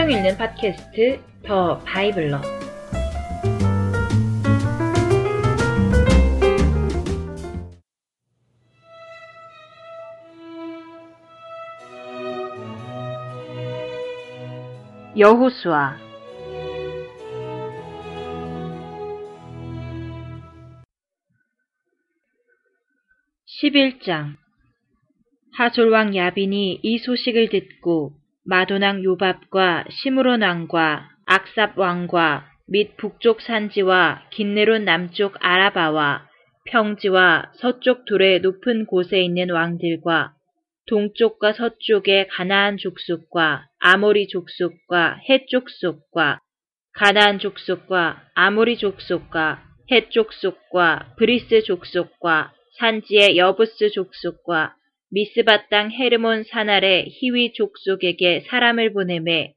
성경 읽는 팟캐스트 더 바이블러. 여호수아. 하솔 왕 야빈이 이 소식을 듣고 마돈왕 요밥과 시므론 왕과 악삽 왕과 및 북쪽 산지와 긴네론 남쪽 아라바와 평지와 서쪽 돌의 높은 곳에 있는 왕들과 동쪽과 서쪽의 가나안 족속과 아모리 족속과 헷 족속과 가나안 족속과 아모리 족속과 헷 족속과 브리스 족속과 산지의 여부스 족속과 미스바 땅 헤르몬 산아래 히위 족속에게 사람을 보내매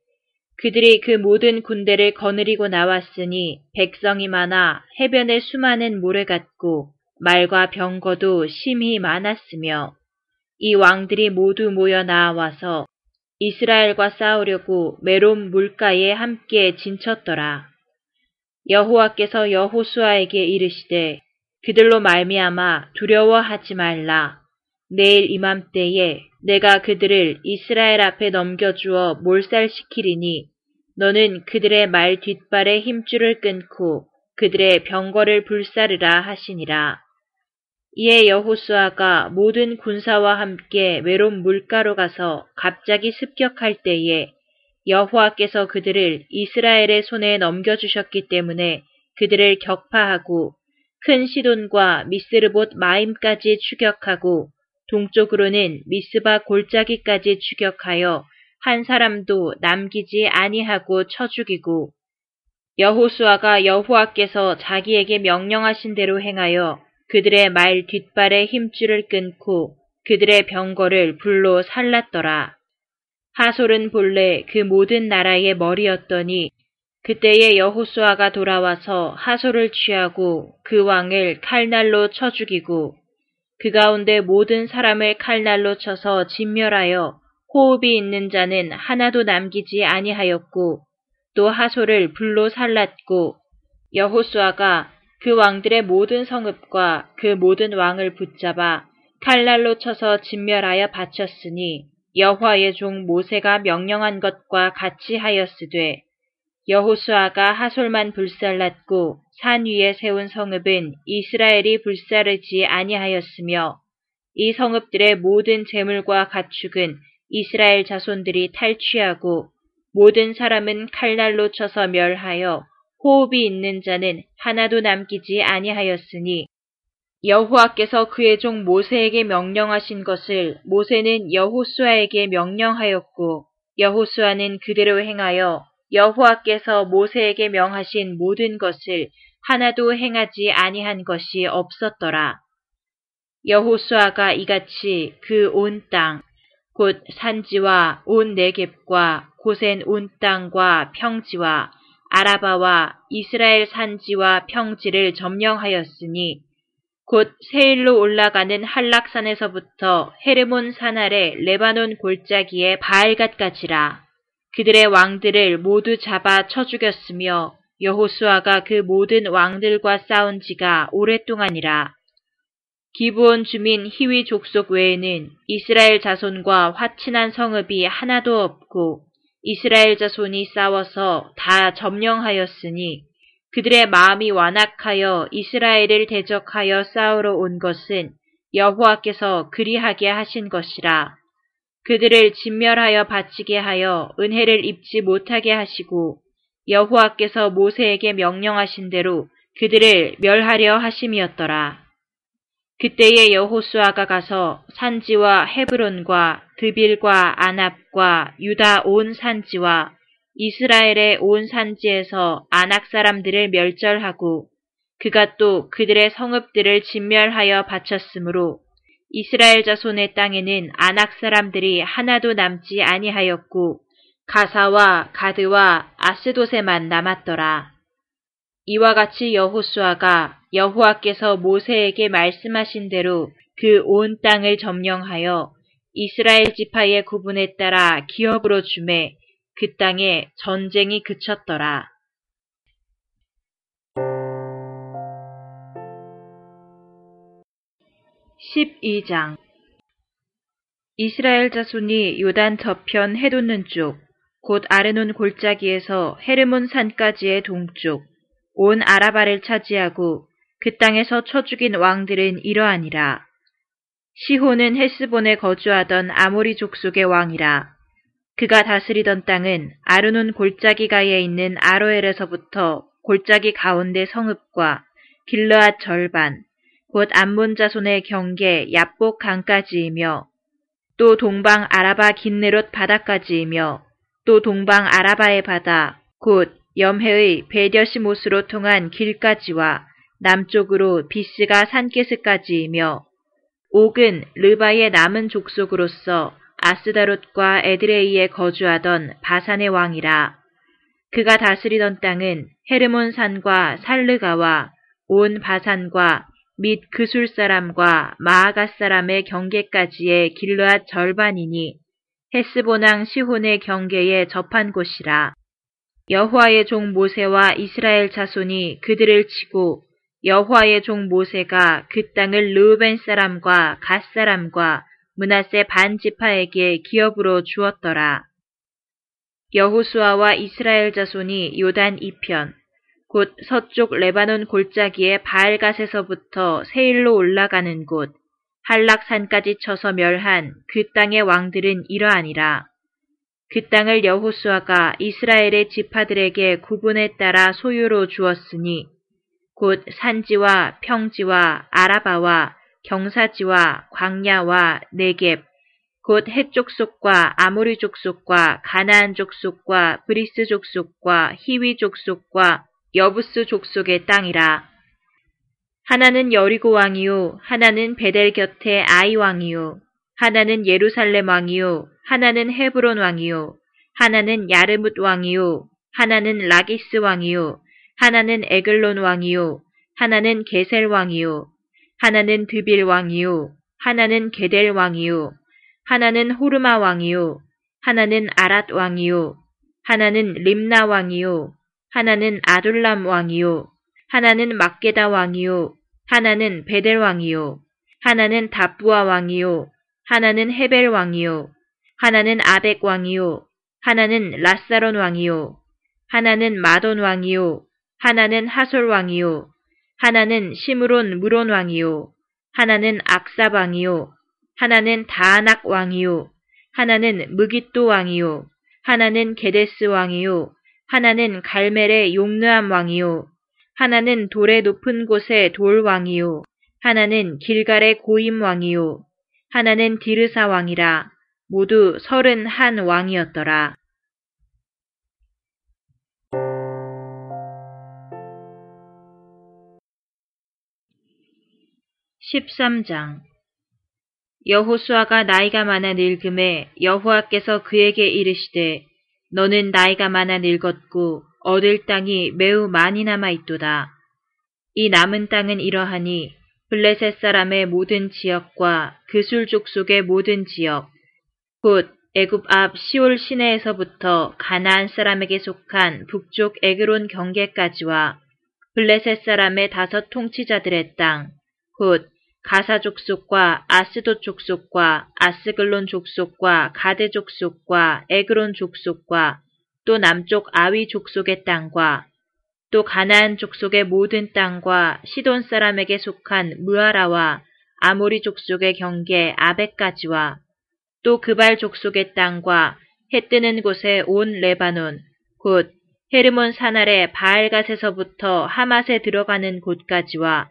그들이 그 모든 군대를 거느리고 나왔으니 백성이 많아 해변에 수많은 모래 같고 말과 병거도 심히 많았으며 이 왕들이 모두 모여 나와서 이스라엘과 싸우려고 메롬 물가에 함께 진쳤더라. 여호와께서 여호수아에게 이르시되 그들로 말미암아 두려워하지 말라. 내일 이맘때에 내가 그들을 이스라엘 앞에 넘겨주어 몰살시키리니 너는 그들의 말 뒷발에 힘줄을 끊고 그들의 병거를 불사르라 하시니라. 이에 여호수아가 모든 군사와 함께 메롬 물가로 가서 갑자기 습격할 때에 여호와께서 그들을 이스라엘의 손에 넘겨주셨기 때문에 그들을 격파하고 큰 시돈과 미스르봇 마임까지 추격하고 동쪽으로는 미스바 골짜기까지 추격하여 한 사람도 남기지 아니하고 쳐 죽이고 여호수아가 여호와께서 자기에게 명령하신 대로 행하여 그들의 말 뒷발에 힘줄을 끊고 그들의 병거를 불로 살랐더라. 하솔은 본래 그 모든 나라의 머리였더니 그때에 여호수아가 돌아와서 하솔을 취하고 그 왕을 칼날로 쳐 죽이고 그 가운데 모든 사람을 칼날로 쳐서 진멸하여 호흡이 있는 자는 하나도 남기지 아니하였고 또 하솔을 불로 살랐고 여호수아가 그 왕들의 모든 성읍과 그 모든 왕을 붙잡아 칼날로 쳐서 진멸하여 바쳤으니 여호와의 종 모세가 명령한 것과 같이 하였으되 여호수아가 하솔만 불살랐고 산 위에 세운 성읍은 이스라엘이 불사르지 아니하였으며 이 성읍들의 모든 재물과 가축은 이스라엘 자손들이 탈취하고 모든 사람은 칼날로 쳐서 멸하여 호흡이 있는 자는 하나도 남기지 아니하였으니 여호와께서 그의 종 모세에게 명령하신 것을 모세는 여호수아에게 명령하였고 여호수아는 그대로 행하여 여호와께서 모세에게 명하신 모든 것을 하나도 행하지 아니한 것이 없었더라. 여호수아가 이같이 그 온 땅, 곧 산지와 온 네겝과 고센 온 땅과 평지와 아라바와 이스라엘 산지와 평지를 점령하였으니 곧 세일로 올라가는 한락산에서부터 헤르몬 산 아래 레바논 골짜기의 바알갓까지라. 그들의 왕들을 모두 잡아 쳐 죽였으며 여호수아가 그 모든 왕들과 싸운 지가 오랫동안이라. 기브온 주민 히위 족속 외에는 이스라엘 자손과 화친한 성읍이 하나도 없고 이스라엘 자손이 싸워서 다 점령하였으니 그들의 마음이 완악하여 이스라엘을 대적하여 싸우러 온 것은 여호와께서 그리하게 하신 것이라. 그들을 진멸하여 바치게 하여 은혜를 입지 못하게 하시고 여호와께서 모세에게 명령하신 대로 그들을 멸하려 하심이었더라. 그때에 여호수아가 가서 산지와 헤브론과 드빌과 아납과 유다 온 산지와 이스라엘의 온 산지에서 아낙 사람들을 멸절하고 그가 또 그들의 성읍들을 진멸하여 바쳤으므로 이스라엘 자손의 땅에는 아낙 사람들이 하나도 남지 아니하였고 가사와 가드와 아스도세만 남았더라. 이와 같이 여호수아가 여호와께서 모세에게 말씀하신 대로 그 온 땅을 점령하여 이스라엘 지파의 구분에 따라 기업으로 주매 그 땅에 전쟁이 그쳤더라. (12장) 이스라엘 자손이 요단 저편 해돋는 쪽, 곧 아르논 골짜기에서 헤르몬 산까지의 동쪽, 온 아라바를 차지하고 그 땅에서 쳐 죽인 왕들은 이러하니라. 시혼은 헬스본에 거주하던 아모리 족속의 왕이라. 그가 다스리던 땅은 아르논 골짜기가에 있는 아로엘에서부터 골짜기 가운데 성읍과 길르앗 절반, 곧 암몬 자손의 경계 얍복 강까지이며, 또 동방 아라바 긴느롯 바다까지이며, 또 동방 아라바의 바다 곧 염해의 베델시못으로 통한 길까지와 남쪽으로 비스가 산케스까지이며, 옥은 르바의 남은 족속으로서 아스다롯과 에드레이에 거주하던 바산의 왕이라. 그가 다스리던 땅은 헤르몬 산과 살르가와 온 바산과 및 그술 사람과 마아갓 사람의 경계까지의 길르앗 절반이니 헷스본 왕 시혼의 경계에 접한 곳이라. 여호와의 종 모세와 이스라엘 자손이 그들을 치고 여호와의 종 모세가 그 땅을 르우벤 사람과 갓 사람과 므낫세 반 지파에게 기업으로 주었더라. 여호수아와 이스라엘 자손이 요단 2편, 곧 서쪽 레바논 골짜기의 바알갓에서부터 세일로 올라가는 곳 한락산까지 쳐서 멸한 그 땅의 왕들은 이러하니라. 그 땅을 여호수아가 이스라엘의 지파들에게 구분에 따라 소유로 주었으니 곧 산지와 평지와 아라바와 경사지와 광야와 네겝, 곧 헷 족속과 아모리 족속과 가나안 족속과 브리스 족속과 히위 족속과 여부스 족속의 땅이라. 하나는 여리고 왕이요, 하나는 베델 곁에 아이 왕이요, 하나는 예루살렘 왕이요, 하나는 헤브론 왕이요, 하나는 야르뭇 왕이요, 하나는 라기스 왕이요, 하나는 에글론 왕이요, 하나는 게셀 왕이요, 하나는 드빌 왕이요, 하나는 게델 왕이요, 하나는 호르마 왕이요, 하나는 아랏 왕이요, 하나는 림나 왕이요, 하나는 아둘람 왕이요, 하나는 막게다 왕이요, 하나는 베델 왕이요, 하나는 다부아 왕이요, 하나는 헤벨 왕이요, 하나는 아벡 왕이요, 하나는 라사론 왕이요, 하나는 마돈 왕이요, 하나는 하솔 왕이요, 하나는 시므론 무론 왕이요, 하나는 악삽 왕이요, 하나는 다아낙 왕이요, 하나는 무깃도 왕이요, 하나는 게데스 왕이요, 하나는 갈멜의 용르암 왕이요, 하나는 돌의 높은 곳의 돌 왕이요, 하나는 길갈의 고임 왕이요, 하나는 디르사 왕이라. 모두 31 왕이었더라. (13장) 여호수아가 나이가 많아 늙음에 여호와께서 그에게 이르시되, 너는 나이가 많아 늙었고 얻을 땅이 매우 많이 남아있도다. 이 남은 땅은 이러하니 블레셋 사람의 모든 지역과 그술 족속의 모든 지역, 곧 애굽 앞 시올 시내에서부터 가나안 사람에게 속한 북쪽 에그론 경계까지와 블레셋 사람의 5 통치자들의 땅, 곧 가사 족속과 아스돗 족속과 아스글론 족속과 가데 족속과 에그론 족속과 또 남쪽 아위 족속의 땅과 또 가나안 족속의 모든 땅과 시돈 사람에게 속한 무아라와 아모리 족속의 경계 아벡까지와 또 그발 족속의 땅과 해 뜨는 곳의 온 레바논, 곧 헤르몬 산아래 바알갓에서부터 하맛에 들어가는 곳까지와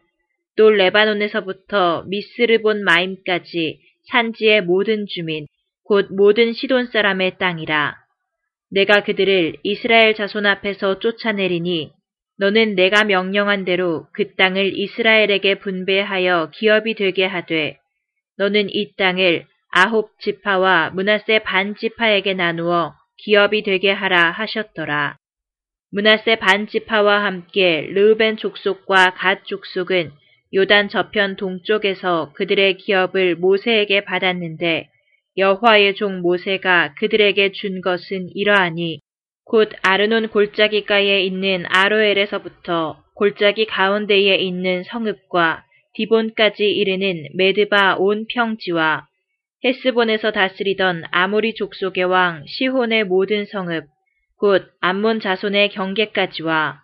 또 레바논에서부터 미스르본 마임까지 산지의 모든 주민, 곧 모든 시돈 사람의 땅이라. 내가 그들을 이스라엘 자손 앞에서 쫓아내리니 너는 내가 명령한 대로 그 땅을 이스라엘에게 분배하여 기업이 되게 하되, 너는 이 땅을 9 지파와 므낫세 반 지파에게 나누어 기업이 되게 하라 하셨더라. 므낫세 반 지파와 함께 르우벤 족속과 갓 족속은 요단 저편 동쪽에서 그들의 기업을 모세에게 받았는데, 여호와의 종 모세가 그들에게 준 것은 이러하니 곧 아르논 골짜기가에 있는 아로엘에서부터 골짜기 가운데에 있는 성읍과 디본까지 이르는 메드바 온 평지와 헤스본에서 다스리던 아모리 족속의 왕 시혼의 모든 성읍 곧 암몬 자손의 경계까지와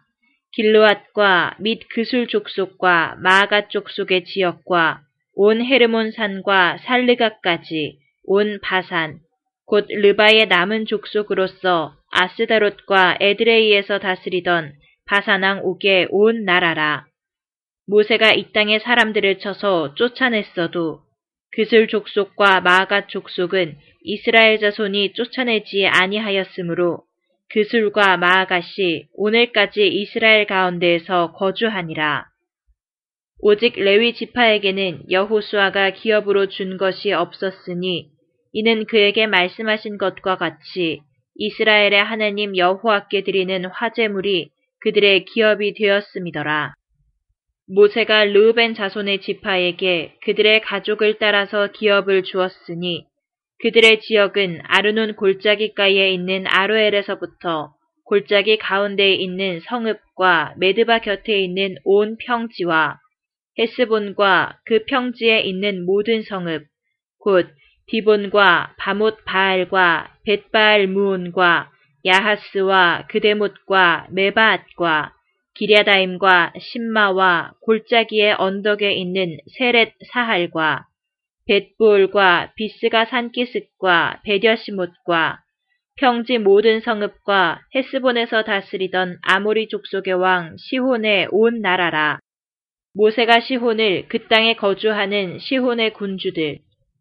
길르앗과 및 그술 족속과 마아갓 족속의 지역과 온 헤르몬 산과 살르가까지 온 바산 곧 르바의 남은 족속으로서 아스다롯과 에드레이에서 다스리던 바산왕 옥의 온 나라라. 모세가 이 땅의 사람들을 쳐서 쫓아냈어도 그술 족속과 마아갓 족속은 이스라엘 자손이 쫓아내지 아니하였으므로 그술과 마아갓이 오늘까지 이스라엘 가운데에서 거주하니라. 오직 레위 지파에게는 여호수아가 기업으로 준 것이 없었으니 이는 그에게 말씀하신 것과 같이 이스라엘의 하나님 여호와께 드리는 화제물이 그들의 기업이 되었음이더라. 모세가 르우벤 자손의 지파에게 그들의 가족을 따라서 기업을 주었으니 그들의 지역은 아르논 골짜기가에 있는 아로엘에서부터 골짜기 가운데에 있는 성읍과 메드바 곁에 있는 온 평지와 헤스본과 그 평지에 있는 모든 성읍, 곧 디본과 바못 바알과 벳바알 무온과 야하스와 그대못과 메바앗과 기랴다임과 신마와 골짜기의 언덕에 있는 세렛 사할과 벳부올과 비스가 산기슭과 베뎌시못과 평지 모든 성읍과 헤스본에서 다스리던 아모리 족속의 왕 시혼의 온 나라라. 모세가 시혼을 그 땅에 거주하는 시혼의 군주들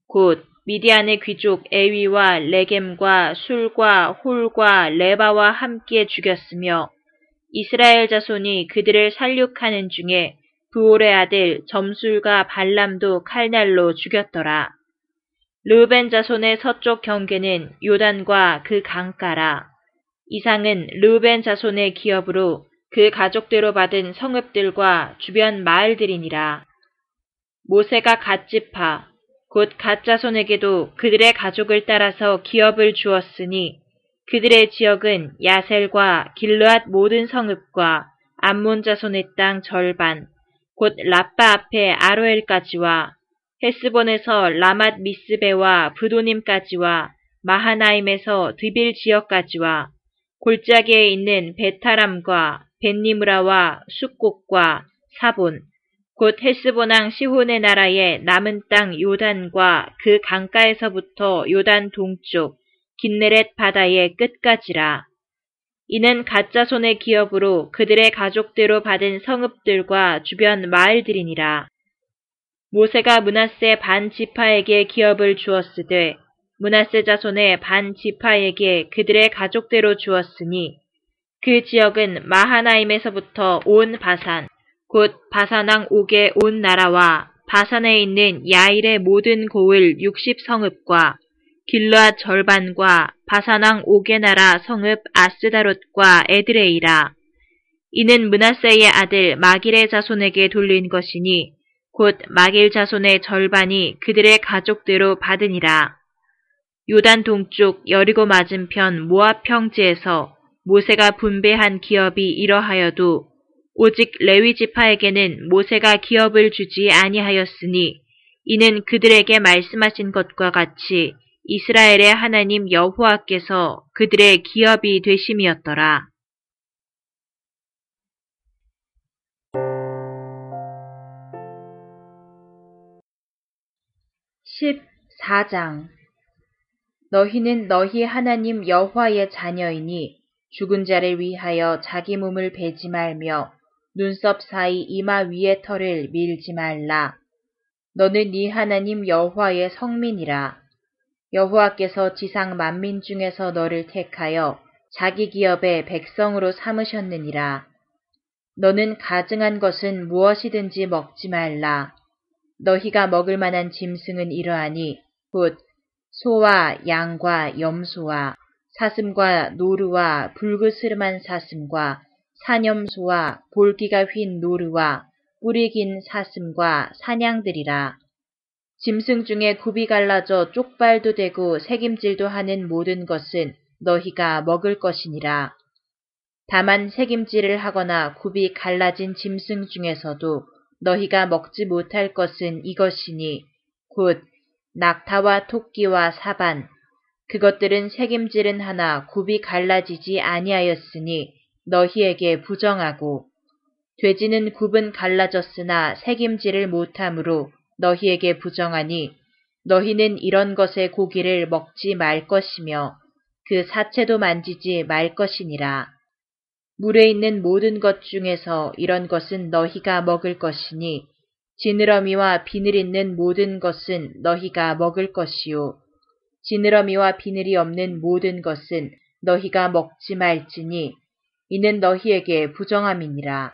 곧 미디안의 귀족 에위와 레겜과 술과 홀과 레바와 함께 죽였으며 이스라엘 자손이 그들을 살육하는 중에 부올의 아들 점술과 발람도 칼날로 죽였더라. 르우벤 자손의 서쪽 경계는 요단과 그 강가라. 이상은 르우벤 자손의 기업으로 그 가족대로 받은 성읍들과 주변 마을들이니라. 모세가 갓지파 곧 갓 자손에게도 그들의 가족을 따라서 기업을 주었으니 그들의 지역은 야셀과 길르앗 모든 성읍과 암몬 자손의 땅 절반 곧 라빠 앞에 아로엘까지와 헤스본에서 라맛 미스베와 부도님까지와 마하나임에서 드빌 지역까지와 골짜기에 있는 베타람과 벳니무라와 숙곡과 사본, 곧 헤스본왕 시혼의 나라의 남은 땅 요단과 그 강가에서부터 요단 동쪽 긴네렛 바다의 끝까지라. 이는 갓 자손의 기업으로 그들의 가족대로 받은 성읍들과 주변 마을들이니라. 모세가 므낫세 반 지파에게 기업을 주었으되 므낫세 자손의 반 지파에게 그들의 가족대로 주었으니 그 지역은 마하나임에서부터 온 바산 곧 바산왕 옥의 온 나라와 바산에 있는 야일의 모든 고을 60성읍과 길르앗 절반과 바산왕 옥의 나라 성읍 아스다롯과 에드레이라. 이는 므낫세의 아들 마길의 자손에게 돌린 것이니 곧 마길 자손의 절반이 그들의 가족대로 받으니라. 요단 동쪽 여리고 맞은편 모압 평지에서 모세가 분배한 기업이 이러하여도 오직 레위 지파에게는 모세가 기업을 주지 아니하였으니 이는 그들에게 말씀하신 것과 같이 이스라엘의 하나님 여호와께서 그들의 기업이 되심이었더라. (14장) 너희는 너희 하나님 여호와의 자녀이니 죽은 자를 위하여 자기 몸을 베지 말며 눈썹 사이 이마 위의 털을 밀지 말라. 너는 네 하나님 여호와의 성민이라. 여호와께서 지상 만민 중에서 너를 택하여 자기 기업의 백성으로 삼으셨느니라. 너는 가증한 것은 무엇이든지 먹지 말라. 너희가 먹을 만한 짐승은 이러하니 곧 소와 양과 염소와 사슴과 노루와 붉으스름한 사슴과 사념소와 볼기가 휜 노루와 뿌리 긴 사슴과 사냥들이라. 짐승 중에 굽이 갈라져 쪽발도 되고 새김질도 하는 모든 것은 너희가 먹을 것이니라. 다만 새김질을 하거나 굽이 갈라진 짐승 중에서도 너희가 먹지 못할 것은 이것이니 곧 낙타와 토끼와 사반, 그것들은 새김질은 하나 굽이 갈라지지 아니하였으니 너희에게 부정하고, 돼지는 굽은 갈라졌으나 새김질을 못함으로 너희에게 부정하니 너희는 이런 것의 고기를 먹지 말 것이며 그 사체도 만지지 말 것이니라. 물에 있는 모든 것 중에서 이런 것은 너희가 먹을 것이니 지느러미와 비늘 있는 모든 것은 너희가 먹을 것이요 지느러미와 비늘이 없는 모든 것은 너희가 먹지 말지니 이는 너희에게 부정함이니라.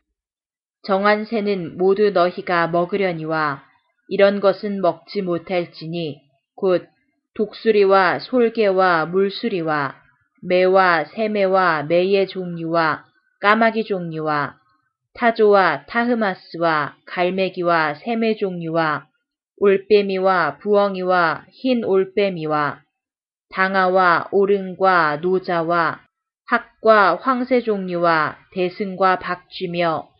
정한 새는 모두 너희가 먹으려니와 이런 것은 먹지 못할지니 곧 독수리와 솔개와 물수리와 매와 새매와 매의 종류와 까마귀 종류와 타조와 타흐마스와 갈매기와 새매 종류와 올빼미와 부엉이와 흰 올빼미와 당아와 오름과 노자와 학과 황새 종류와 대승과 박쥐며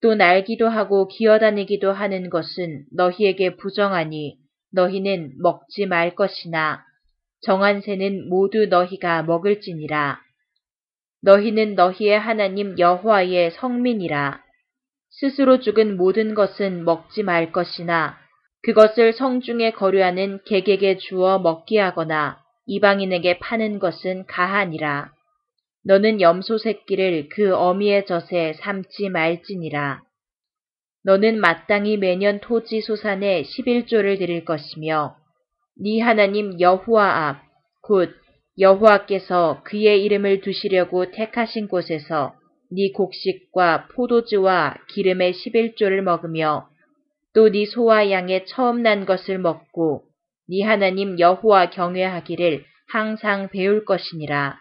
또 날기도 하고 기어다니기도 하는 것은 너희에게 부정하니 너희는 먹지 말 것이나 정한 새는 모두 너희가 먹을지니라. 너희는 너희의 하나님 여호와의 성민이라. 스스로 죽은 모든 것은 먹지 말 것이나 그것을 성중에 거류하는 객에게 주어 먹게 하거나 이방인에게 파는 것은 가하니라. 너는 염소 새끼를 그 어미의 젖에 삶지 말지니라. 너는 마땅히 매년 토지 소산에 11조를 드릴 것이며 네 하나님 여호와 앞 곧 여호와께서 그의 이름을 두시려고 택하신 곳에서 네 곡식과 포도주와 기름의 11조를 먹으며 또 네 소와 양의 처음 난 것을 먹고 네 하나님 여호와 경외하기를 항상 배울 것이니라.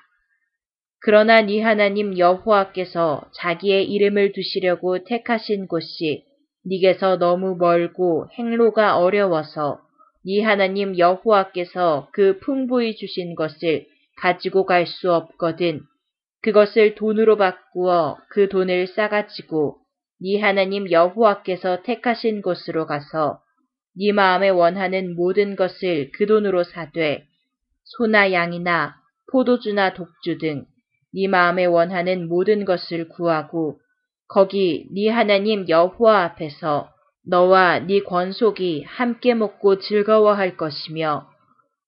그러나 네 하나님 여호와께서 자기의 이름을 두시려고 택하신 곳이 네게서 너무 멀고 행로가 어려워서 네 하나님 여호와께서 그 풍부히 주신 것을 가지고 갈 수 없거든 그것을 돈으로 바꾸어 그 돈을 싸가지고 네 하나님 여호와께서 택하신 곳으로 가서 네 마음에 원하는 모든 것을 그 돈으로 사되 소나 양이나 포도주나 독주 등 네 마음에 원하는 모든 것을 구하고 거기 네 하나님 여호와 앞에서 너와 네 권속이 함께 먹고 즐거워할 것이며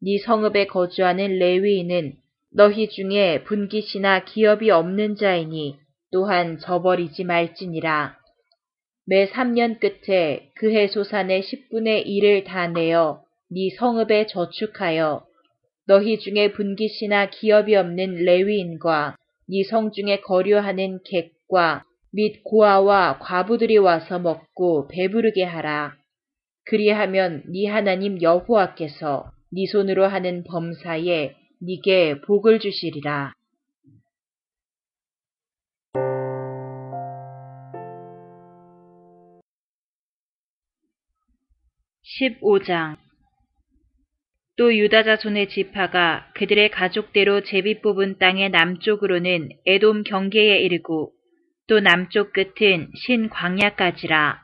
네 성읍에 거주하는 레위인은 너희 중에 분깃이나 기업이 없는 자이니 또한 저버리지 말지니라. 매 3년 끝에 그해 소산의 10분의 1을 다 내어 네 성읍에 저축하여 너희 중에 분깃이나 기업이 없는 레위인과 네 성중에 거류하는 객과 및 고아와 과부들이 와서 먹고 배부르게 하라. 그리하면 네 하나님 여호와께서 네 손으로 하는 범사에 네게 복을 주시리라. 또 유다 자손의 지파가 그들의 가족대로 제비 뽑은 땅의 남쪽으로는 에돔 경계에 이르고 또 남쪽 끝은 신 광야까지라.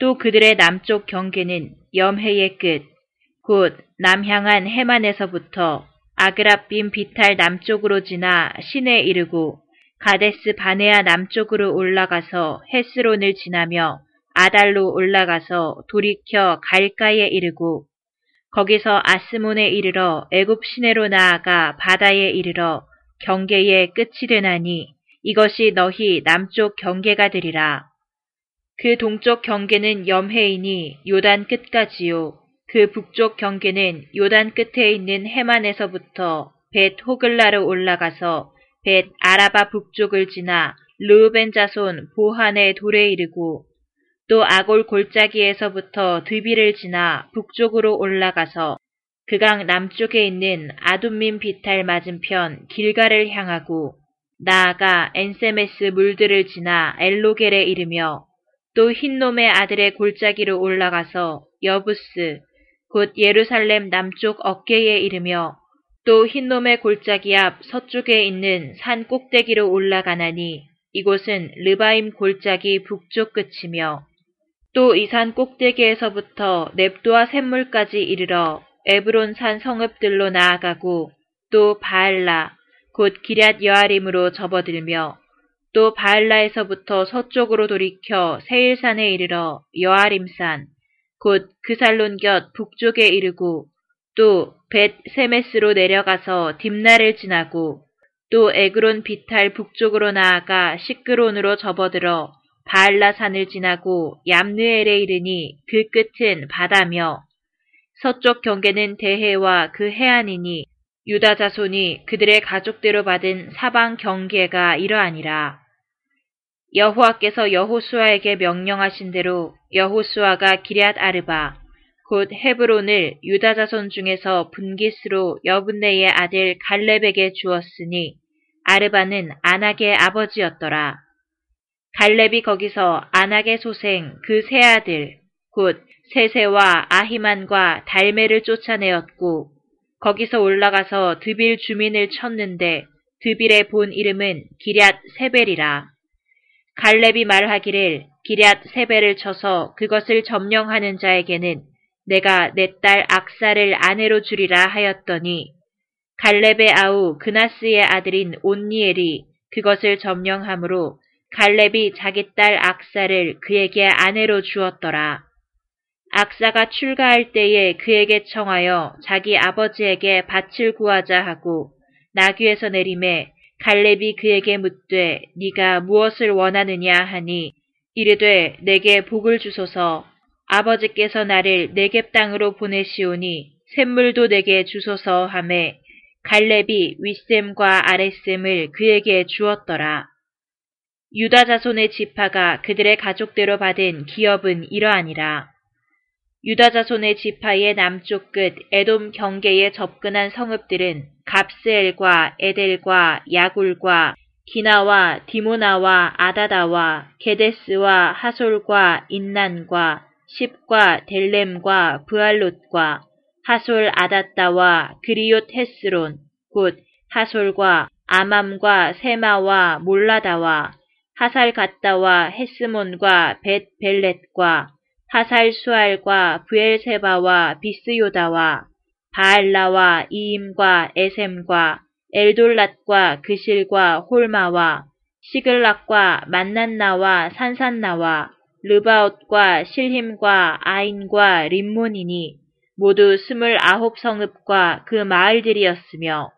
또 그들의 남쪽 경계는 염해의 끝, 곧 남향한 해만에서부터 아그라빔 비탈 남쪽으로 지나 신에 이르고 가데스 바네아 남쪽으로 올라가서 헤스론을 지나며 아달로 올라가서 돌이켜 갈가에 이르고 거기서 아스몬에 이르러 애굽 시내로 나아가 바다에 이르러 경계의 끝이 되나니 이것이 너희 남쪽 경계가 되리라. 그 동쪽 경계는 염해이니 요단 끝까지요. 그 북쪽 경계는 요단 끝에 있는 해만에서부터 벳 호글라로 올라가서 벳 아라바 북쪽을 지나 르우벤 자손 보한의 돌에 이르고 또 아골 골짜기에서부터 드빌을 지나 북쪽으로 올라가서 그강 남쪽에 있는 아둠민 비탈 맞은편 길가를 향하고 나아가 엔세메스 물들을 지나 엘로겔에 이르며 또 흰놈의 아들의 골짜기로 올라가서 여부스 곧 예루살렘 남쪽 어깨에 이르며 또 흰놈의 골짜기 앞 서쪽에 있는 산 꼭대기로 올라가나니 이곳은 르바임 골짜기 북쪽 끝이며 또 이 산 꼭대기에서부터 넵도와 샘물까지 이르러 에브론산 성읍들로 나아가고 또 바알라 곧 기랏 여아림으로 접어들며 또 바알라에서부터 서쪽으로 돌이켜 세일산에 이르러 여아림산 곧 그살론 곁 북쪽에 이르고 또 벳세메스로 내려가서 딥나를 지나고 또 에그론 비탈 북쪽으로 나아가 시끄론으로 접어들어 바알라산을 지나고 얌느엘에 이르니 그 끝은 바다며 서쪽 경계는 대해와 그 해안이니 유다 자손이 그들의 가족대로 받은 사방 경계가 이러하니라. 여호와께서 여호수아에게 명령하신 대로 여호수아가 기럇 아르바 곧 헤브론을 유다 자손 중에서 분깃으로 여분네의 아들 갈렙에게 주었으니 아르바는 아낙의 아버지였더라. 갈렙이 거기서 아낙의 소생 그 세 아들 곧 세세와 아히만과 달메를 쫓아내었고 거기서 올라가서 드빌 주민을 쳤는데 드빌의 본 이름은 기럇 세벨이라. 갈렙이 말하기를 기럇 세벨을 쳐서 그것을 점령하는 자에게는 내가 내 딸 악사를 아내로 주리라 하였더니 갈렙의 아우 그나스의 아들인 온니엘이 그것을 점령함으로 갈렙이 자기 딸 악사를 그에게 아내로 주었더라. 악사가 출가할 때에 그에게 청하여 자기 아버지에게 밭을 구하자 하고 나귀에서 내림에 갈렙이 그에게 묻되 네가 무엇을 원하느냐 하니 이르되 내게 복을 주소서 아버지께서 나를 네겝 땅으로 보내시오니 샘물도 내게 주소서 하매 갈렙이 윗샘과 아랫샘을 그에게 주었더라. 유다 자손의 지파가 그들의 가족대로 받은 기업은 이러하니라. 유다 자손의 지파의 남쪽 끝 에돔 경계에 접근한 성읍들은 갑스엘과 에델과 야굴과 기나와 디모나와 아다다와 게데스와 하솔과 인난과 십과 델렘과 브알롯과 하솔 아다따와 그리옷 헤스론 곧 하솔과 아맘과 세마와 몰라다와 하살 갓다와 헤스몬과 벳 벨렛과 하살 수알과 브엘세바와 비스요다와 바알라와 이임과 에셈과 엘돌랏과 그실과 홀마와 시글락과 만난나와 산산나와 르바옷과 실힘과 아인과 림몬이니 모두 29 성읍과 그 마을들이었으며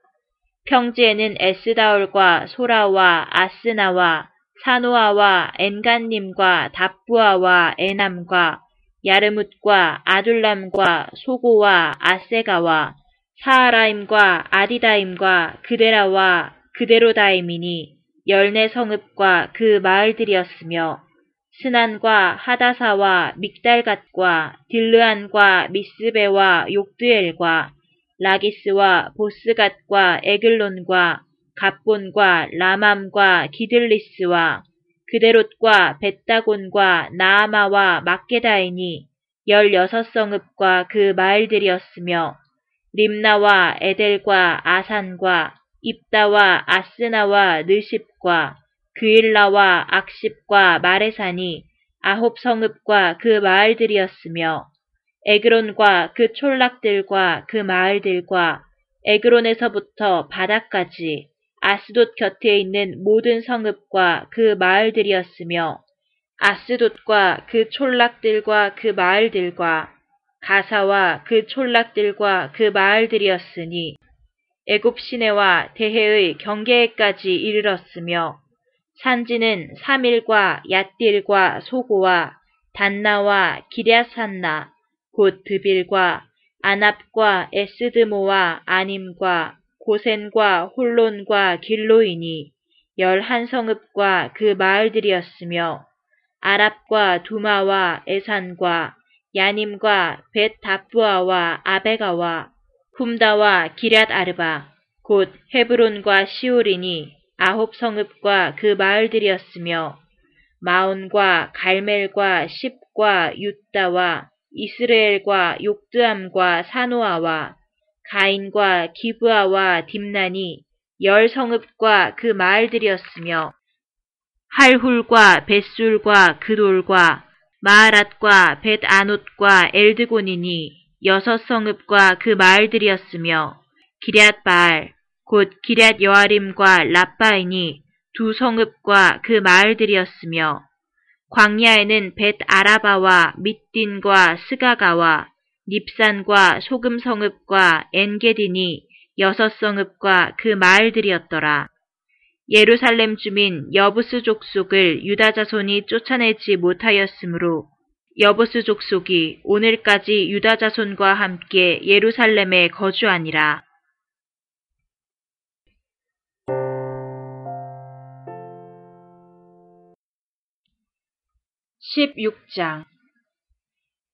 평지에는 에스다올과 소라와 아스나와 사노아와 엔간님과 답부아와 에남과 야르뭇과 아둘람과 소고와 아세가와 사하라임과 아디다임과 그데라와 그데로다임이니 14 성읍과 그 마을들이었으며 스난과 하다사와 믹달갓과 딜르안과 미스베와 욕드엘과 라기스와 보스갓과 에글론과 갑본과 라맘과 기들리스와 그데롯과 벳다곤과 나아마와 막게다이니 16성읍과 그 마을들이었으며 림나와 에델과 아산과 입다와 아스나와 느십과 그일라와 악십과 마레산이 9 성읍과 그 마을들이었으며 에그론과 그 촌락들과 그 마을들과 에그론에서부터 바다까지 아스돗 곁에 있는 모든 성읍과 그 마을들이었으며 아스돗과 그 촌락들과 그 마을들과 가사와 그 촌락들과 그 마을들이었으니 애굽 시내와 대해의 경계에까지 이르렀으며 산지는 사밀과 얏딜과 소고와 단나와 기럇산나 곧 드빌과 아납과 에스드모와 아님과 고센과 홀론과 길로이니 11 성읍과 그 마을들이었으며 아랍과 두마와 에산과 야님과 벳다부아와 아베가와 훔다와 기럇 아르바 곧 헤브론과 시오리니 9 성읍과 그 마을들이었으며 마온과 갈멜과 십과 윳다와 이스라엘과 욕드암과 사노아와 가인과 기브아와 딥난이 열 성읍과 그 마을들이었으며 할훌과 벳술과 그돌과 마하랏과 벳아노트과 엘드곤이니 여섯 성읍과 그 마을들이었으며 기럇 바알 곧 기럇 여아림과 라빠이니 두 성읍과 그 마을들이었으며 광야에는 벳아라바와 밑딘과 스가가와 닙산과 소금 성읍과 엔게디니 여섯 성읍과 그 마을들이었더라. 예루살렘 주민 여부스 족속을 유다 자손이 쫓아내지 못하였으므로 여부스 족속이 오늘까지 유다 자손과 함께 예루살렘에 거주하니라. (16장)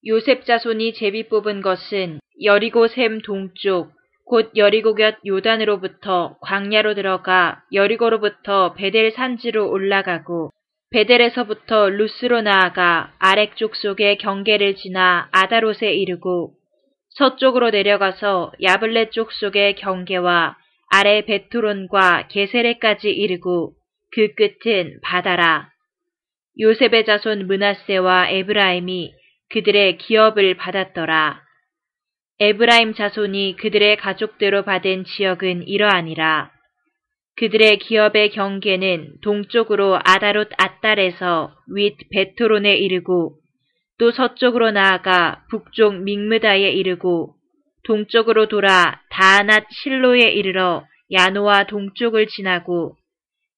요셉 자손이 제비 뽑은 것은 여리고 샘 동쪽 곧 여리고 곁 요단으로부터 광야로 들어가 여리고로부터 베델 산지로 올라가고 베델에서부터 루스로 나아가 아렉족 속의 경계를 지나 아다롯에 이르고 서쪽으로 내려가서 야블렛 쪽 속의 경계와 아래 베토론과 게세레까지 이르고 그 끝은 바다라. 요셉의 자손 므낫세와 에브라임이 그들의 기업을 받았더라. 에브라임 자손이 그들의 가족대로 받은 지역은 이러하니라. 그들의 기업의 경계는 동쪽으로 아다롯 앗달에서 윗 베토론에 이르고 또 서쪽으로 나아가 북쪽 믹므다에 이르고 동쪽으로 돌아 다아낫 실로에 이르러 야노아 동쪽을 지나고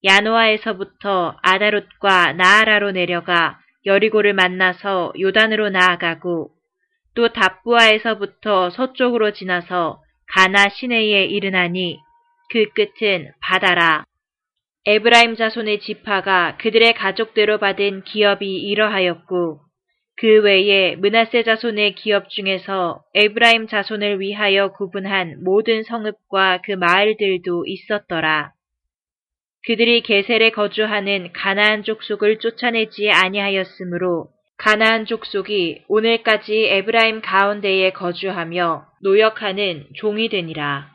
야노아에서부터 아다롯과 나아라로 내려가 여리고를 만나서 요단으로 나아가고 또 답부아에서부터 서쪽으로 지나서 가나 시내에 이르나니 그 끝은 바다라. 에브라임 자손의 지파가 그들의 가족대로 받은 기업이 이러하였고 그 외에 므낫세 자손의 기업 중에서 에브라임 자손을 위하여 구분한 모든 성읍과 그 마을들도 있었더라. 그들이 게셀에 거주하는 가나안 족속을 쫓아내지 아니하였으므로 가나안 족속이 오늘까지 에브라임 가운데에 거주하며 노역하는 종이 되니라.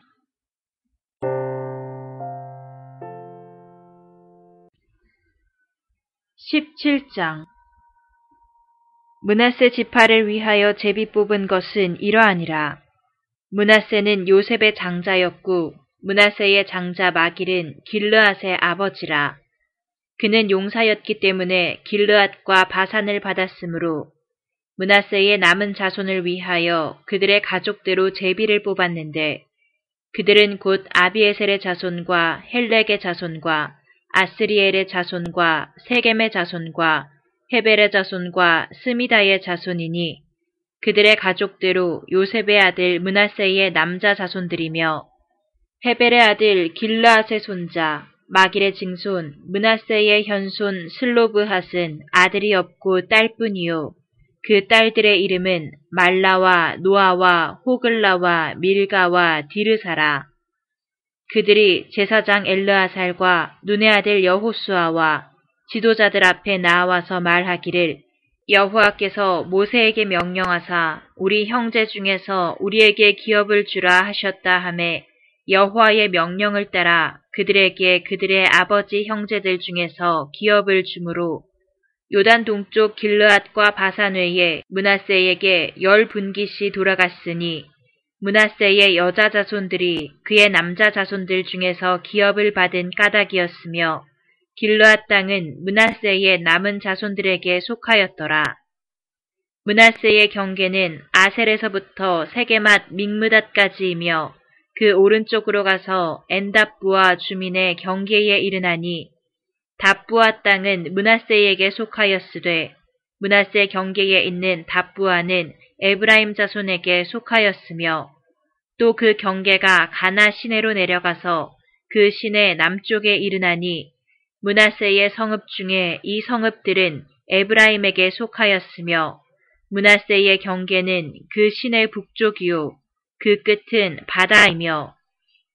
(17장) 므낫세 지파를 위하여 제비 뽑은 것은 이러하니라. 므낫세는 요셉의 장자였고 므낫세의 장자 마길은 길르앗의 아버지라. 그는 용사였기 때문에 길르앗과 바산을 받았으므로 므낫세의 남은 자손을 위하여 그들의 가족대로 제비를 뽑았는데 그들은 곧 아비에셀의 자손과 헬렉의 자손과 아스리엘의 자손과 세겜의 자손과 헤벨의 자손과 스미다의 자손이니 그들의 가족대로 요셉의 아들 므낫세의 남자 자손들이며 헤벨의 아들 길르앗의 손자 마길의 증손 므낫세의 현손 슬로브핫은 아들이 없고 딸뿐이요 그 딸들의 이름은 말라와 노아와 호글라와 밀가와 디르사라. 그들이 제사장 엘르아살과 눈의 아들 여호수아와 지도자들 앞에 나와서 말하기를 여호와께서 모세에게 명령하사 우리 형제 중에서 우리에게 기업을 주라 하셨다 하며 여호와의 명령을 따라 그들에게 그들의 아버지 형제들 중에서 기업을 주므로 요단 동쪽 길르앗과 바산 외에 므낫세에게 10분기씩 돌아갔으니 므낫세의 여자 자손들이 그의 남자 자손들 중에서 기업을 받은 까닭이었으며 길르앗 땅은 므낫세의 남은 자손들에게 속하였더라. 므낫세의 경계는 아셀에서부터 세게맛 믹므닷까지이며 그 오른쪽으로 가서 엔답부아 주민의 경계에 이르나니 답부아 땅은 므낫세에게 속하였으되 므낫세 경계에 있는 답부아는 에브라임 자손에게 속하였으며 또 그 경계가 가나 시내로 내려가서 그 시내 남쪽에 이르나니 므낫세의 성읍 중에 이 성읍들은 에브라임에게 속하였으며 므낫세의 경계는 그 시내 북쪽이요 그 끝은 바다이며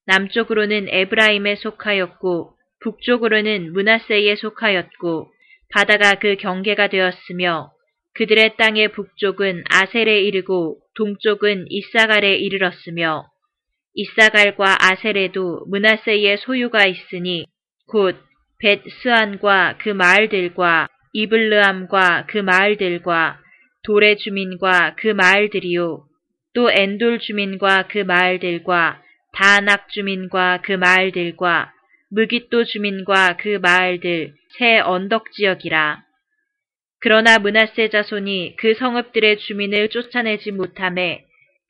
남쪽으로는 에브라임에 속하였고 북쪽으로는 므낫세에 속하였고 바다가 그 경계가 되었으며 그들의 땅의 북쪽은 아셀에 이르고 동쪽은 이사갈에 이르렀으며 이사갈과 아셀에도 므낫세의 소유가 있으니 곧 벳스안과 그 마을들과 이블르암과 그 마을들과 도레 주민과 그 마을들이요 또 엔돌 주민과 그 마을들과 다낙 주민과 그 마을들과 무깃도 주민과 그 마을들 새 언덕 지역이라. 그러나 므낫세 자손이 그 성읍들의 주민을 쫓아내지 못하매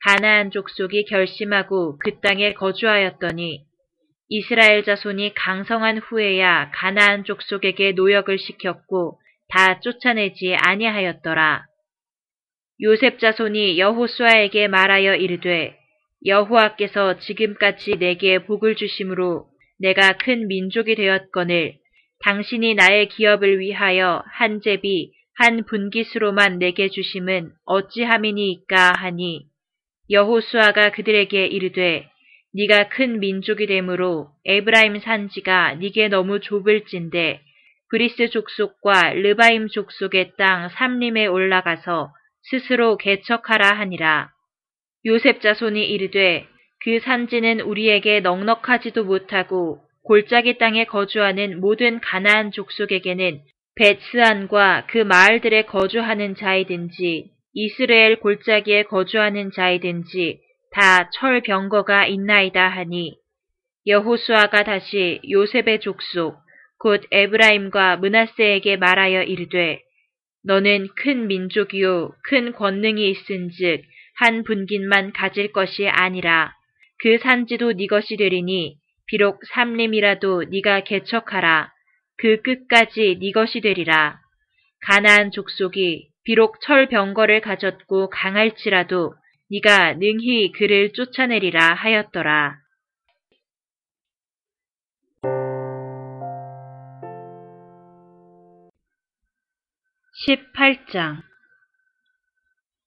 가나안 족속이 결심하고 그 땅에 거주하였더니 이스라엘 자손이 강성한 후에야 가나안 족속에게 노역을 시켰고 다 쫓아내지 아니하였더라. 요셉 자손이 여호수아에게 말하여 이르되 여호와께서 지금같이 내게 복을 주심으로 내가 큰 민족이 되었거늘 당신이 나의 기업을 위하여 한 제비 한 분깃으로만 내게 주심은 어찌함이니이까 하니 여호수아가 그들에게 이르되 네가 큰 민족이 되므로 에브라임 산지가 네게 너무 좁을진데 브리스 족속과 르바임 족속의 땅 삼림에 올라가서 스스로 개척하라 하니라. 요셉 자손이 이르되 그 산지는 우리에게 넉넉하지도 못하고 골짜기 땅에 거주하는 모든 가나안 족속에게는 벳스안과 그 마을들에 거주하는 자이든지 이스라엘 골짜기에 거주하는 자이든지 다 철병거가 있나이다 하니 여호수아가 다시 요셉의 족속 곧 에브라임과 므낫세에게 말하여 이르되 너는 큰 민족이요 큰 권능이 있은즉 한 분깃만 가질 것이 아니라 그 산지도 네 것이 되리니 비록 삼림이라도 네가 개척하라 그 끝까지 네 것이 되리라. 가나안 족속이 비록 철병거를 가졌고 강할지라도 네가 능히 그를 쫓아내리라 하였더라. (18장)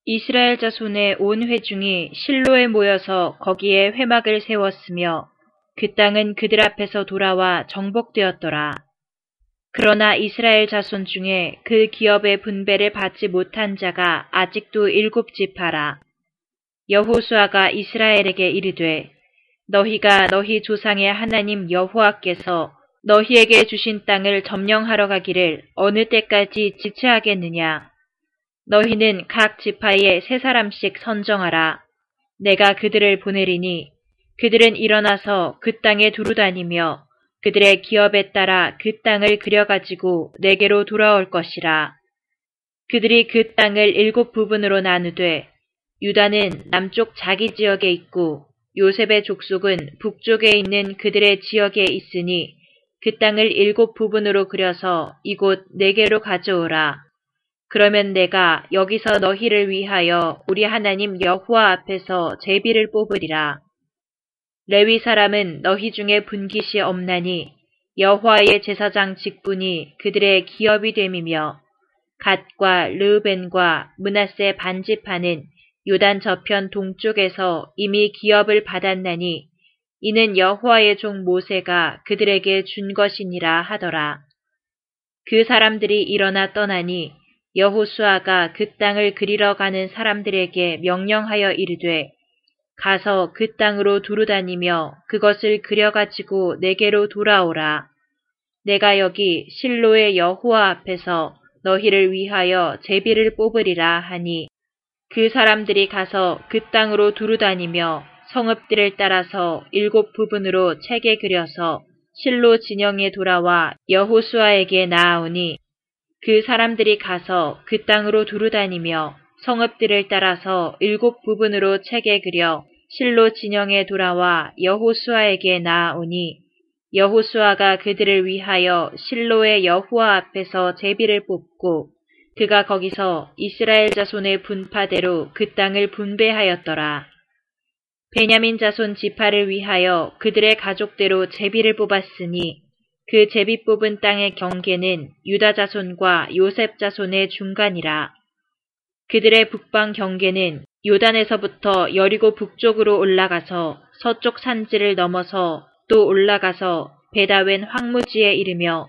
이스라엘 자손의 온 회중이 실로에 모여서 거기에 회막을 세웠으며 그 땅은 그들 앞에서 돌아와 정복되었더라. 그러나 이스라엘 자손 중에 그 기업의 분배를 받지 못한 자가 아직도 7지파라. 여호수아가 이스라엘에게 이르되 너희가 너희 조상의 하나님 여호와께서 너희에게 주신 땅을 점령하러 가기를 어느 때까지 지체하겠느냐. 너희는 각 지파에 3사람씩 선정하라. 내가 그들을 보내리니 그들은 일어나서 그 땅에 두루다니며 그들의 기업에 따라 그 땅을 그려가지고 내게로 돌아올 것이라. 그들이 그 땅을 7부분으로 나누되 유다는 남쪽 자기 지역에 있고 요셉의 족속은 북쪽에 있는 그들의 지역에 있으니 그 땅을 7부분으로 그려서 이곳 4개로 가져오라. 그러면 내가 여기서 너희를 위하여 우리 하나님 여호와 앞에서 제비를 뽑으리라. 레위 사람은 너희 중에 분깃이 없나니 여호와의 제사장 직분이 그들의 기업이 됨이며 갓과 르우벤과 므낫세 반지파는 요단 저편 동쪽에서 이미 기업을 받았나니 이는 여호와의 종 모세가 그들에게 준 것이니라 하더라. 그 사람들이 일어나 떠나니 여호수아가 그 땅을 그리러 가는 사람들에게 명령하여 이르되 가서 그 땅으로 두루다니며 그것을 그려가지고 내게로 돌아오라. 내가 여기 실로의 여호와 앞에서 너희를 위하여 제비를 뽑으리라 하니 그 사람들이 가서 그 땅으로 두루다니며 성읍들을 따라서 7부분으로 책에 그려서 실로 진영에 돌아와 여호수아에게 나아오니 그 사람들이 가서 그 땅으로 두루다니며 성읍들을 따라서 7부분으로 책에 그려 실로 진영에 돌아와 여호수아에게 나아오니 여호수아가 그들을 위하여 실로의 여호와 앞에서 제비를 뽑고 그가 거기서 이스라엘 자손의 분파대로 그 땅을 분배하였더라. 베냐민 자손 지파를 위하여 그들의 가족대로 제비를 뽑았으니 그 제비 뽑은 땅의 경계는 유다 자손과 요셉 자손의 중간이라. 그들의 북방 경계는 요단에서부터 여리고 북쪽으로 올라가서 서쪽 산지를 넘어서 또 올라가서 베다웬 황무지에 이르며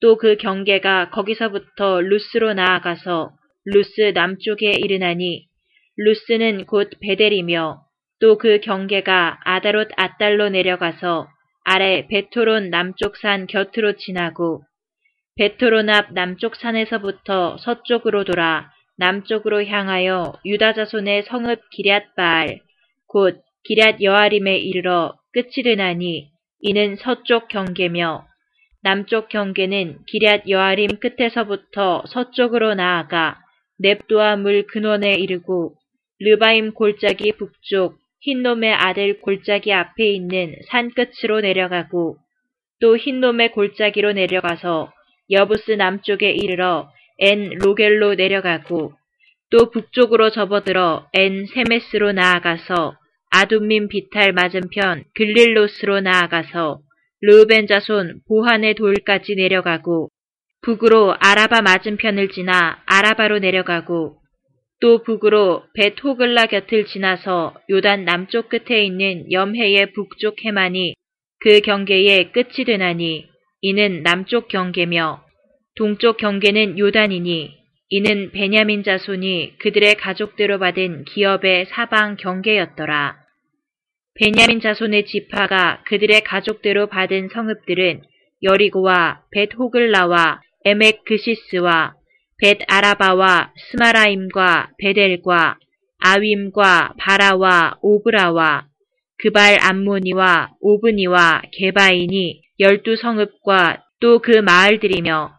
또 그 경계가 거기서부터 루스로 나아가서 루스 남쪽에 이르나니 루스는 곧 베델이며 또 그 경계가 아다롯 앗달로 내려가서 아래 베토론 남쪽 산 곁으로 지나고 베토론 앞 남쪽 산에서부터 서쪽으로 돌아 남쪽으로 향하여 유다 자손의 성읍 기럇 바알 곧 기럇 여아림에 이르러 끝이 되나니 이는 서쪽 경계며 남쪽 경계는 기럇 여아림 끝에서부터 서쪽으로 나아가 넵도아 물 근원에 이르고 르바임 골짜기 북쪽 흰놈의 아들 골짜기 앞에 있는 산 끝으로 내려가고 또 흰놈의 골짜기로 내려가서 여부스 남쪽에 이르러 엔 로겔로 내려가고 또 북쪽으로 접어들어 엔 세메스로 나아가서 아둠민 비탈 맞은편 글릴로스로 나아가서 르우벤 자손 보한의 돌까지 내려가고 북으로 아라바 맞은편을 지나 아라바로 내려가고 또 북으로 벳 호글라 곁을 지나서 요단 남쪽 끝에 있는 염해의 북쪽 해만이 그 경계의 끝이 되나니 이는 남쪽 경계며 동쪽 경계는 요단이니 이는 베냐민 자손이 그들의 가족대로 받은 기업의 사방 경계였더라. 베냐민 자손의 지파가 그들의 가족대로 받은 성읍들은 여리고와 벳 호글라와 에멕 그시스와 벳 아라바와 스마라임과 베델과 아윈과 바라와 오브라와 그발 암모니와 오브니와 게바인이 12 성읍과 또 그 마을들이며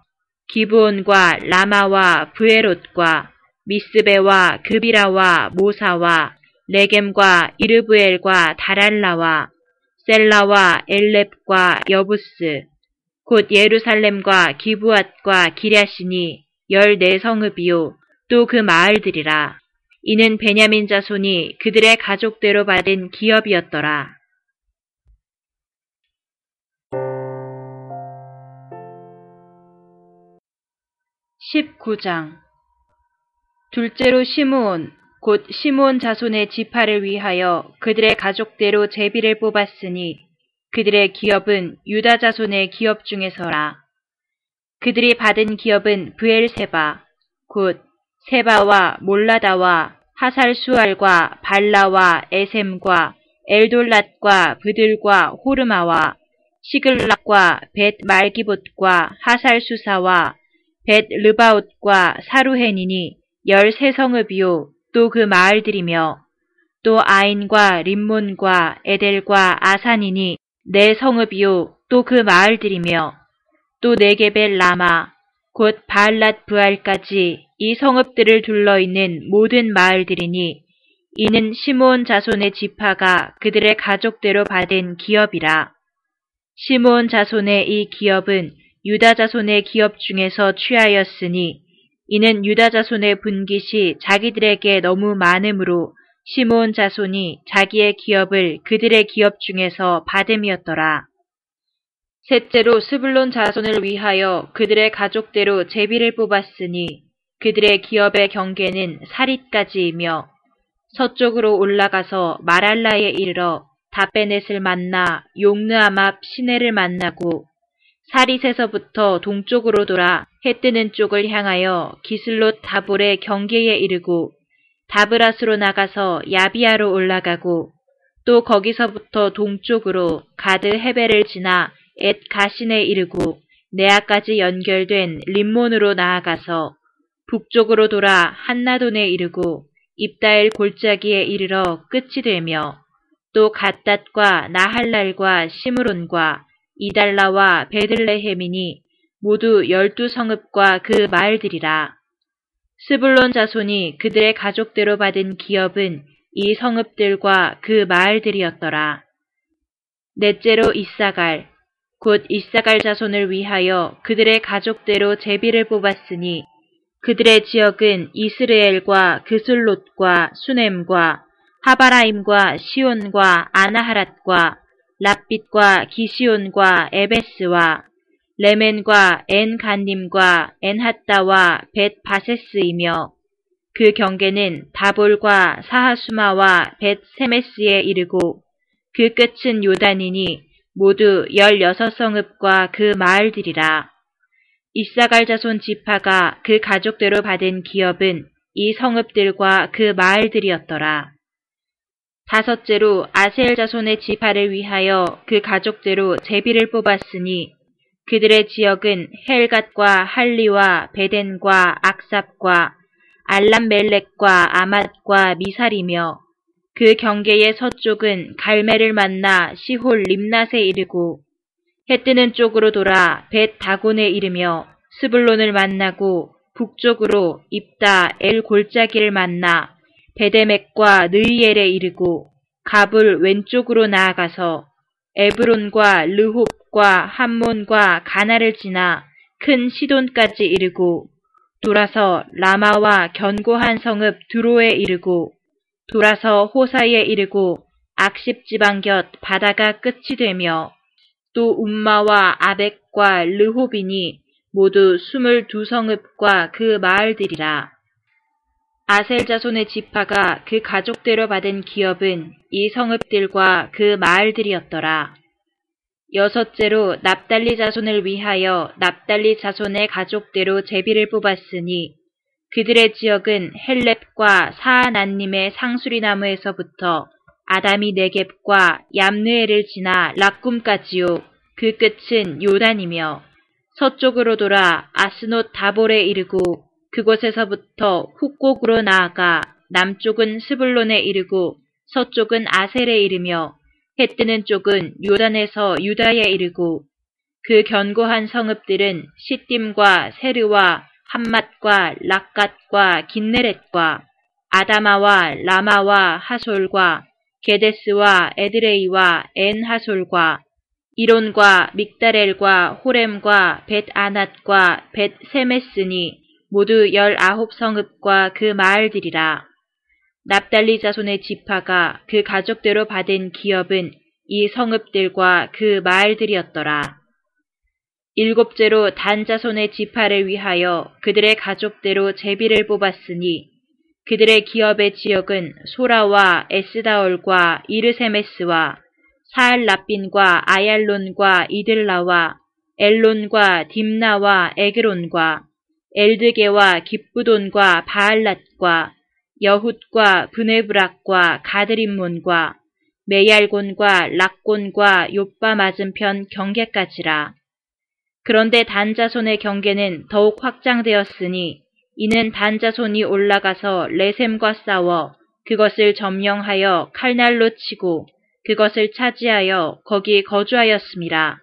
기브온과 라마와 브에롯과 미스베와 그비라와 모사와 네겝과 이르브엘과 다랄라와 셀라와 엘렙과 여부스 곧 예루살렘과 기브앗과 기랴시니 14 성읍이요 또 그 마을들이라. 이는 베냐민 자손이 그들의 가족대로 받은 기업이었더라. (19장) 둘째로 시므온 곧 시므온 자손의 지파를 위하여 그들의 가족대로 제비를 뽑았으니 그들의 기업은 유다 자손의 기업 중에서라. 그들이 받은 기업은 브엘세바 곧 세바와 몰라다와 하살수알과 발라와 에셈과 엘돌랏과 브들과 호르마와 시글락과 벳 말기봇과 하살수사와 벳 르바옷과 사루헨이니 13 성읍이요 또 그 마을들이며 또 아인과 림몬과 에델과 아산이니 4 성읍이요 또 그 마을들이며 또 네겝의 라마 곧 바알랏 부알까지 이 성읍들을 둘러 있는 모든 마을들이니 이는 시므온 자손의 지파가 그들의 가족대로 받은 기업이라. 시므온 자손의 이 기업은 유다 자손의 기업 중에서 취하였으니 이는 유다 자손의 분깃이 자기들에게 너무 많으므로 시므온 자손이 자기의 기업을 그들의 기업 중에서 받음이었더라. 셋째로 스불론 자손을 위하여 그들의 가족대로 제비를 뽑았으니 그들의 기업의 경계는 사릿까지이며 서쪽으로 올라가서 마랄라에 이르러 다베넷을 만나 용르암 앞 시내를 만나고 사릿에서부터 동쪽으로 돌아 해 뜨는 쪽을 향하여 기슬롯 다볼의 경계에 이르고 다브라스로 나가서 야비아로 올라가고 또 거기서부터 동쪽으로 가드 헤벨을 지나 엣 가신에 이르고 네아까지 연결된 림몬으로 나아가서 북쪽으로 돌아 한나돈에 이르고 입다엘 골짜기에 이르러 끝이 되며 또 갓닷과 나할랄과 시므론과 이달라와 베들레헴이니 모두 12 성읍과 그 마을들이라. 스불론 자손이 그들의 가족대로 받은 기업은 이 성읍들과 그 마을들이었더라. 넷째로 이사갈 곧 이사갈 자손을 위하여 그들의 가족대로 제비를 뽑았으니 그들의 지역은 이스라엘과 그술롯과 수넴과 하바라임과 시온과 아나하랏과 랍빗과 기시온과 에베스와 레멘과 엔간님과 엔핫다와 벳 바세스이며 그 경계는 다볼과 사하수마와 벳 세메스에 이르고 그 끝은 요단이니 모두 16 성읍과 그 마을들이라. 이사갈 자손 지파가 그 가족대로 받은 기업은 이 성읍들과 그 마을들이었더라. 다섯째로 아셀 자손의 지파를 위하여 그 가족대로 제비를 뽑았으니 그들의 지역은 헬갓과 할리와 베덴과 악삽과 알람멜렉과 아맛과 미살이며 그 경계의 서쪽은 갈매를 만나 시홀 림낫에 이르고 해 뜨는 쪽으로 돌아 벳 다곤에 이르며 스불론을 만나고 북쪽으로 입다 엘 골짜기를 만나 베데맥과 느이엘에 이르고 갑을 왼쪽으로 나아가서 에브론과 르홉과 함몬과 가나를 지나 큰 시돈까지 이르고 돌아서 라마와 견고한 성읍 드로에 이르고 돌아서 호사에 이르고 악십지방 곁 바다가 끝이 되며 또 움마와 아벡과 르호빈이 모두 22성읍과 그 마을들이라. 아셀 자손의 지파가 그 가족대로 받은 기업은 이 성읍들과 그 마을들이었더라. 여섯째로 납달리 자손을 위하여 납달리 자손의 가족대로 제비를 뽑았으니 그들의 지역은 헬렙과 사아난님의 상수리나무에서부터 아담이 네겝과 얌느엘을 지나 락꿈까지요. 그 끝은 요단이며 서쪽으로 돌아 아스노 다볼에 이르고 그곳에서부터 훅곡으로 나아가 남쪽은 스불론에 이르고 서쪽은 아셀에 이르며 해 뜨는 쪽은 요단에서 유다에 이르고 그 견고한 성읍들은 시딤과 세르와 함맛과 락갓과 긴네렛과 아다마와 라마와 하솔과 게데스와 에드레이와 엔하솔과 이론과 믹다렐과 호렘과 벳아낫과 벳세메스니 모두 19성읍과 그 마을들이라. 납달리 자손의 지파가 그 가족대로 받은 기업은 이 성읍들과 그 마을들이었더라. 일곱째로 단 자손의 지파를 위하여 그들의 가족대로 제비를 뽑았으니 그들의 기업의 지역은 소라와 에스다올과 이르세메스와 사알라핀과 아얄론과 이들라와 엘론과 딤나와 에그론과 엘드게와 깁부돈과 바알랏과 여훗과 브네브락과 가드림몬과 메얄곤과 락곤과 요빠 맞은편 경계까지라. 그런데 단자손의 경계는 더욱 확장되었으니 이는 단자손이 올라가서 레셈과 싸워 그것을 점령하여 칼날로 치고 그것을 차지하여 거기 거주하였음이라.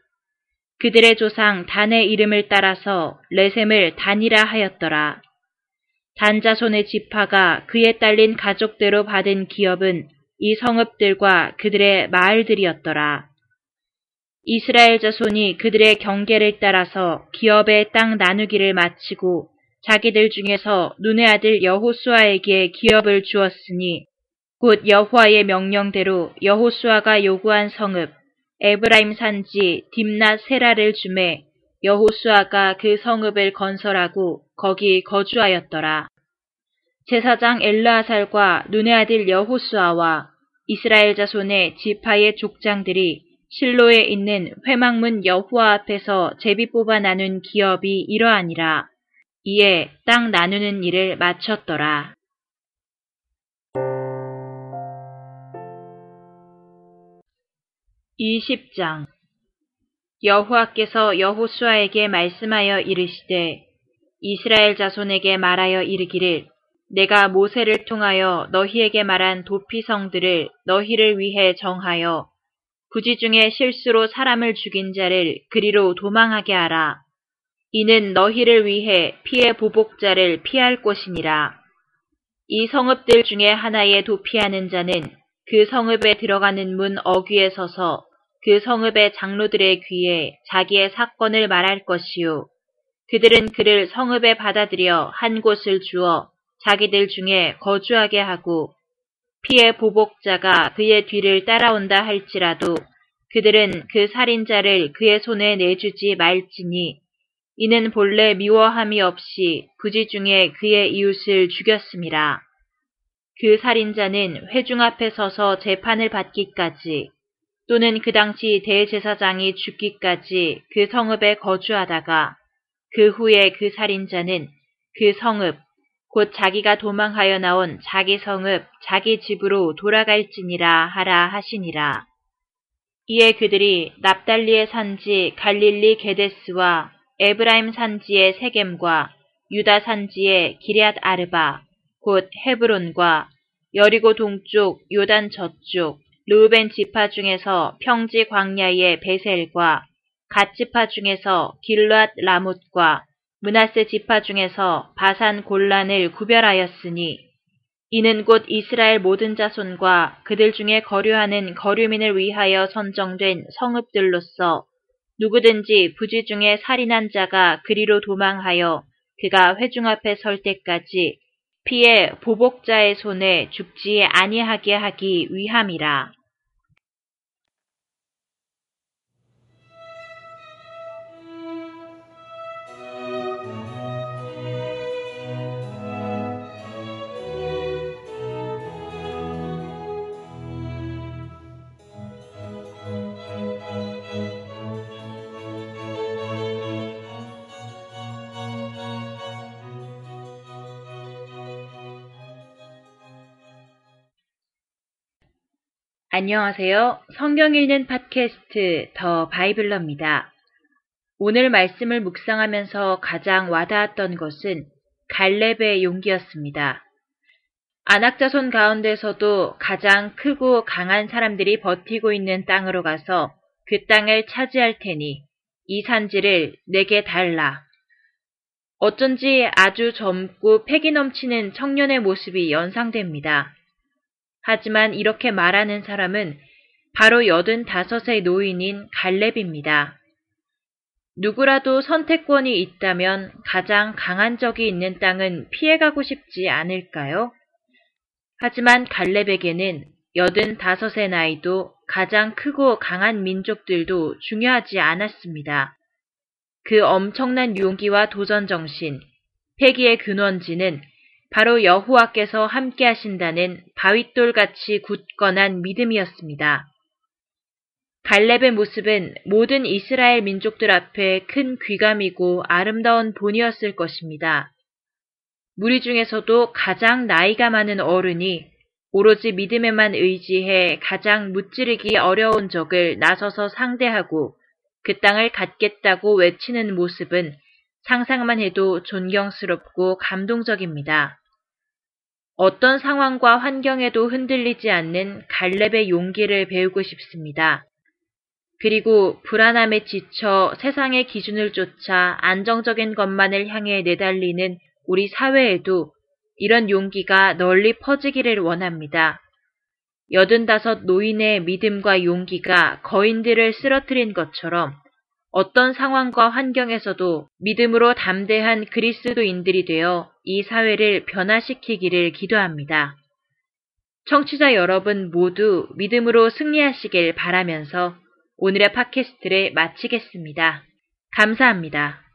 그들의 조상 단의 이름을 따라서 레셈을 단이라 하였더라. 단자손의 지파가 그에 딸린 가족대로 받은 기업은 이 성읍들과 그들의 마을들이었더라. 이스라엘 자손이 그들의 경계를 따라서 기업의 땅 나누기를 마치고 자기들 중에서 눈의 아들 여호수아에게 기업을 주었으니 곧 여호와의 명령대로 여호수아가 요구한 성읍 에브라임 산지 딥낫 세라를 주매 여호수아가 그 성읍을 건설하고 거기 거주하였더라. 제사장 엘르아살과 눈의 아들 여호수아와 이스라엘 자손의 지파의 족장들이 실로에 있는 회막문 여호와 앞에서 제비 뽑아 나눈 기업이 이러하니라. 이에 땅 나누는 일을 마쳤더라. (20장) 여호와께서 여호수아에게 말씀하여 이르시되 이스라엘 자손에게 말하여 이르기를 내가 모세를 통하여 너희에게 말한 도피성들을 너희를 위해 정하여 부지 중에 실수로 사람을 죽인 자를 그리로 도망하게 하라. 이는 너희를 위해 피해 보복자를 피할 곳이니라. 이 성읍들 중에 하나에 도피하는 자는 그 성읍에 들어가는 문 어귀에 서서 그 성읍의 장로들의 귀에 자기의 사건을 말할 것이요. 그들은 그를 성읍에 받아들여 한 곳을 주어 자기들 중에 거주하게 하고 피해 보복자가 그의 뒤를 따라온다 할지라도 그들은 그 살인자를 그의 손에 내주지 말지니 이는 본래 미워함이 없이 부지 중에 그의 이웃을 죽였음이라. 그 살인자는 회중 앞에 서서 재판을 받기까지 또는 그 당시 대제사장이 죽기까지 그 성읍에 거주하다가 그 후에 그 살인자는 그 성읍, 곧 자기가 도망하여 나온 자기 성읍, 자기 집으로 돌아갈지니라 하라 하시니라. 이에 그들이 납달리의 산지 갈릴리 게데스와 에브라임 산지의 세겜과 유다 산지의 기럇 아르바, 곧 헤브론과 여리고 동쪽 요단 저쪽 르우벤 지파 중에서 평지 광야의 베셀과 갓 지파 중에서 길르앗 라못과 므낫세 지파 중에서 바산 골란을 구별하였으니, 이는 곧 이스라엘 모든 자손과 그들 중에 거류하는 거류민을 위하여 선정된 성읍들로서 누구든지 부지 중에 살인한 자가 그리로 도망하여 그가 회중 앞에 설 때까지 피해 보복자의 손에 죽지 아니하게 하기 위함이라. 안녕하세요. 성경 읽는 팟캐스트 더 바이블러입니다. 오늘 말씀을 묵상하면서 가장 와닿았던 것은 갈렙의 용기였습니다. 안악자손 가운데서도 가장 크고 강한 사람들이 버티고 있는 땅으로 가서 그 땅을 차지할 테니 이 산지를 내게 달라. 어쩐지 아주 젊고 패기 넘치는 청년의 모습이 연상됩니다. 하지만 이렇게 말하는 사람은 바로 85세 노인인 갈렙입니다. 누구라도 선택권이 있다면 가장 강한 적이 있는 땅은 피해가고 싶지 않을까요? 하지만 갈렙에게는 85세 나이도 가장 크고 강한 민족들도 중요하지 않았습니다. 그 엄청난 용기와 도전정신, 패기의 근원지는 바로 여호와께서 함께 하신다는 바윗돌같이 굳건한 믿음이었습니다. 갈렙의 모습은 모든 이스라엘 민족들 앞에 큰 귀감이고 아름다운 본이었을 것입니다. 무리 중에서도 가장 나이가 많은 어른이 오로지 믿음에만 의지해 가장 무찌르기 어려운 적을 나서서 상대하고 그 땅을 갖겠다고 외치는 모습은 상상만 해도 존경스럽고 감동적입니다. 어떤 상황과 환경에도 흔들리지 않는 갈렙의 용기를 배우고 싶습니다. 그리고 불안함에 지쳐 세상의 기준을 쫓아 안정적인 것만을 향해 내달리는 우리 사회에도 이런 용기가 널리 퍼지기를 원합니다. 85 노인의 믿음과 용기가 거인들을 쓰러뜨린 것처럼 어떤 상황과 환경에서도 믿음으로 담대한 그리스도인들이 되어 이 사회를 변화시키기를 기도합니다. 청취자 여러분 모두 믿음으로 승리하시길 바라면서 오늘의 팟캐스트를 마치겠습니다. 감사합니다.